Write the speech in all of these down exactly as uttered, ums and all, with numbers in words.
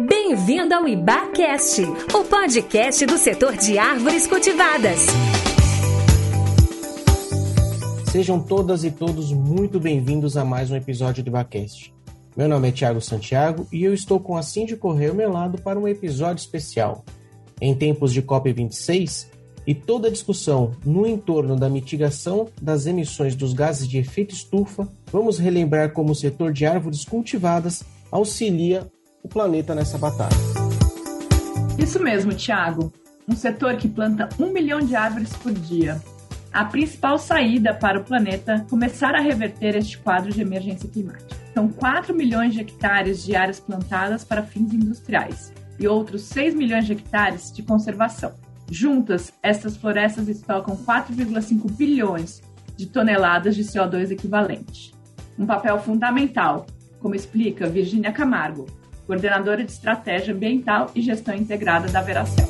Bem-vindo ao IbaCast, o podcast do setor de árvores cultivadas. Sejam todas e todos muito bem-vindos a mais um episódio do IbaCast. Meu nome é Thiago Santiago e eu estou com a Cindy Correia ao meu lado para um episódio especial. Em tempos de C O P vinte e seis e toda a discussão no entorno da mitigação das emissões dos gases de efeito estufa, vamos relembrar como o setor de árvores cultivadas auxilia o planeta nessa batalha. Isso mesmo, Thiago. Um setor que planta um milhão de árvores por dia. A principal saída para o planeta começar a reverter este quadro de emergência climática. São quatro milhões de hectares de áreas plantadas para fins industriais e outros seis milhões de hectares de conservação. Juntas, estas florestas estocam quatro vírgula cinco bilhões de toneladas de C O dois equivalente. Um papel fundamental, como explica Virgínia Camargo, coordenadora de Estratégia Ambiental e Gestão Integrada da Veracel.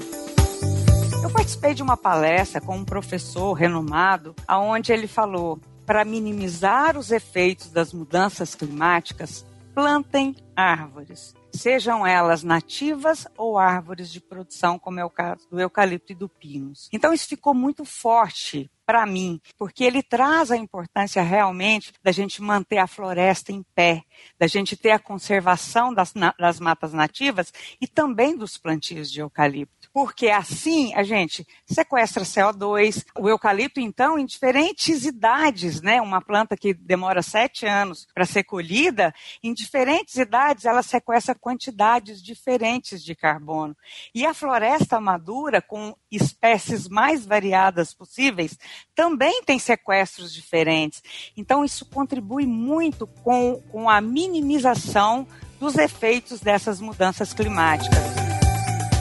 Eu participei de uma palestra com um professor renomado, onde ele falou: para minimizar os efeitos das mudanças climáticas, plantem árvores, sejam elas nativas ou árvores de produção, como é o caso do eucalipto e do pinus. Então isso ficou muito forte para mim, porque ele traz a importância realmente da gente manter a floresta em pé, da gente ter a conservação das, das matas nativas e também dos plantios de eucalipto, porque assim a gente sequestra C O dois, o eucalipto então em diferentes idades, né? Uma planta que demora sete anos para ser colhida, em diferentes idades ela sequestra quantidades diferentes de carbono, e a floresta madura com espécies mais variadas possíveis também tem sequestros diferentes. Então isso contribui muito com, com a minimização dos efeitos dessas mudanças climáticas.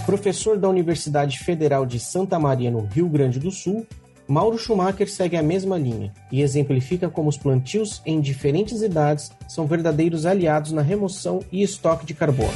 Professor da Universidade Federal de Santa Maria, no Rio Grande do Sul, Mauro Schumacher segue a mesma linha e exemplifica como os plantios em diferentes idades são verdadeiros aliados na remoção e estoque de carbono.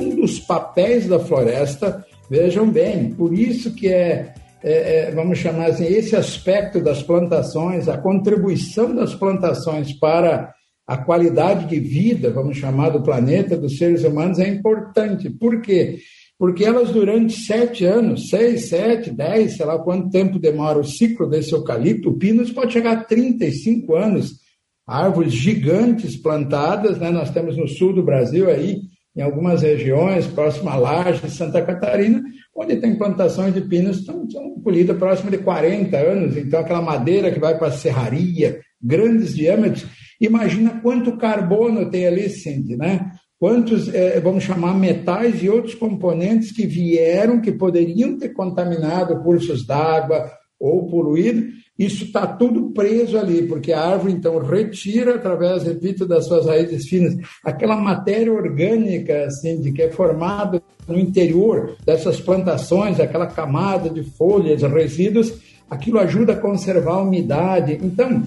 Um dos papéis da floresta, vejam bem, por isso que é É, vamos chamar assim, esse aspecto das plantações, a contribuição das plantações para a qualidade de vida, vamos chamar, do planeta, dos seres humanos, é importante. Por quê? Porque elas, durante sete anos, seis, sete, dez, sei lá quanto tempo demora o ciclo desse eucalipto, o pinus pode chegar a trinta e cinco anos, árvores gigantes plantadas, né? Nós temos no sul do Brasil aí, em algumas regiões, próxima à Laje de Santa Catarina, onde tem plantações de pinos, estão, estão colhidas próximo de quarenta anos. Então, aquela madeira que vai para a serraria, grandes diâmetros. Imagina quanto carbono tem ali, Cindy, né? Quantos, eh, vamos chamar, metais e outros componentes que vieram, que poderiam ter contaminado cursos d'água ou poluído. Isso está tudo preso ali, porque a árvore, então, retira, através, repito, das suas raízes finas, aquela matéria orgânica, assim, de que é formada no interior dessas plantações, aquela camada de folhas, resíduos, aquilo ajuda a conservar a umidade. Então,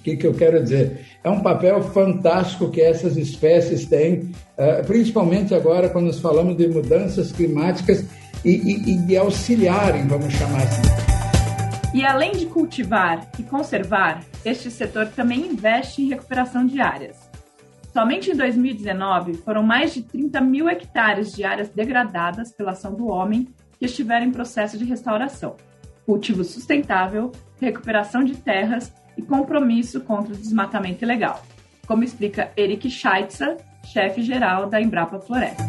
o que, que eu quero dizer? É um papel fantástico que essas espécies têm, principalmente agora, quando nós falamos de mudanças climáticas e, e, e de auxiliarem, vamos chamar assim. E além de cultivar e conservar, este setor também investe em recuperação de áreas. Somente em dois mil e dezenove, foram mais de trinta mil hectares de áreas degradadas pela ação do homem que estiveram em processo de restauração, cultivo sustentável, recuperação de terras e compromisso contra o desmatamento ilegal, como explica Eric Scheitzer, chefe-geral da Embrapa Florestas.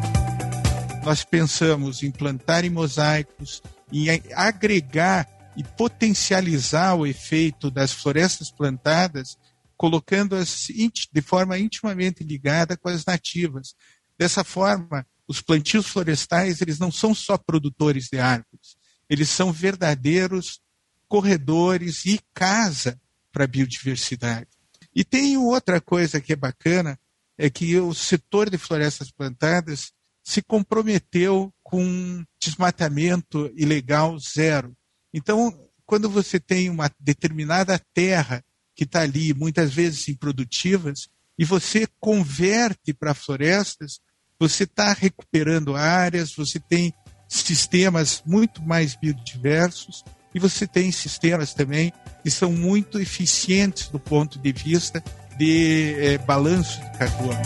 Nós pensamos em plantar em mosaicos, em agregar e potencializar o efeito das florestas plantadas, colocando-as de forma intimamente ligada com as nativas. Dessa forma, os plantios florestais, eles não são só produtores de árvores, eles são verdadeiros corredores e casa para a biodiversidade. E tem outra coisa que é bacana, é que o setor de florestas plantadas se comprometeu com desmatamento ilegal zero. Então, quando você tem uma determinada terra que está ali, muitas vezes improdutivas, e você converte para florestas, você está recuperando áreas, você tem sistemas muito mais biodiversos, e você tem sistemas também que são muito eficientes do ponto de vista de é, balanço de carbono.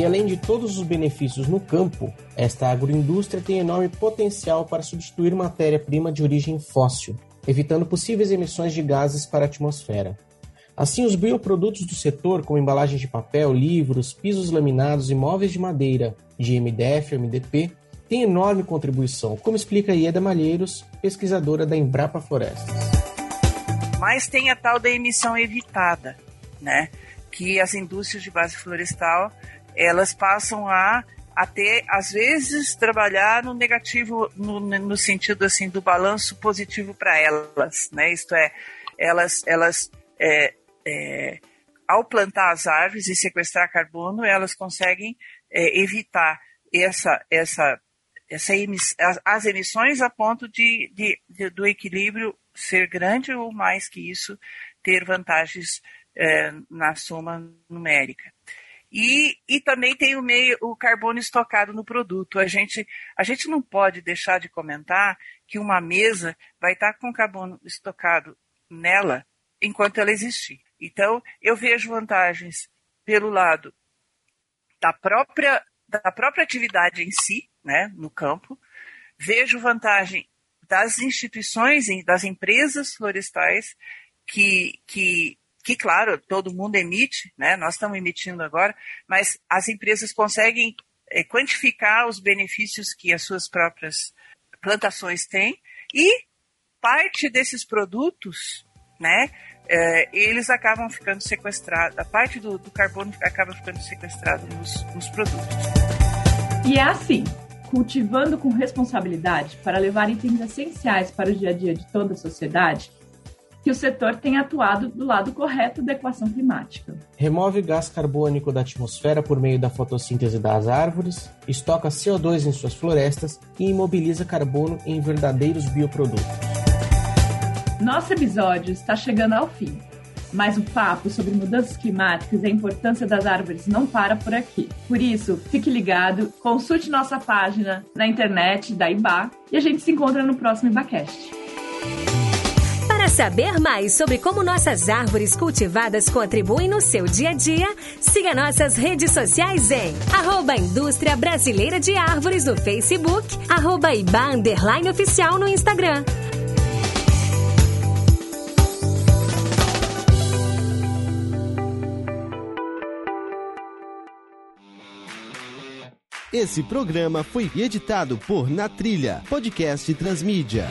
E além de todos os benefícios no campo, esta agroindústria tem enorme potencial para substituir matéria-prima de origem fóssil, evitando possíveis emissões de gases para a atmosfera. Assim, os bioprodutos do setor, como embalagens de papel, livros, pisos laminados e móveis de madeira, de M D F e M D P, têm enorme contribuição, como explica Ieda Malheiros, pesquisadora da Embrapa Florestas. Mas tem a tal da emissão evitada, né? Que as indústrias de base florestal, elas passam a, a ter, às vezes, trabalhar no negativo, no, no sentido assim, do balanço positivo para elas, né? Isto é, elas... elas é, é, ao plantar as árvores e sequestrar carbono, elas conseguem é, evitar essa, essa, essa emiss- as, as emissões a ponto de, de, de, do equilíbrio ser grande ou mais que isso, ter vantagens é, na soma numérica. E, e também tem o, meio, o carbono estocado no produto. A gente, a gente não pode deixar de comentar que uma mesa vai estar com carbono estocado nela enquanto ela existir. Então, eu vejo vantagens pelo lado da própria, da própria atividade em si, né, no campo, vejo vantagem das instituições, das empresas florestais, que, que, que claro, todo mundo emite, né, nós estamos emitindo agora, mas as empresas conseguem é, quantificar os benefícios que as suas próprias plantações têm, e parte desses produtos, né, é, eles acabam ficando sequestrados, a parte do, do carbono acaba ficando sequestrado nos, nos produtos. E é assim, cultivando com responsabilidade para levar itens essenciais para o dia a dia de toda a sociedade, que o setor tem atuado do lado correto da equação climática. Remove gás carbônico da atmosfera por meio da fotossíntese das árvores, estoca C O dois em suas florestas e imobiliza carbono em verdadeiros bioprodutos. Nosso episódio está chegando ao fim, mas o papo sobre mudanças climáticas e a importância das árvores não para por aqui. Por isso, fique ligado, consulte nossa página na internet da I B A e a gente se encontra no próximo IbaCast. Para saber mais sobre como nossas árvores cultivadas contribuem no seu dia a dia, siga nossas redes sociais em arroba Indústria Brasileira de Árvores no Facebook, arroba I B A Underline Oficial no Instagram. Esse programa foi editado por Na Trilha, podcast Transmídia.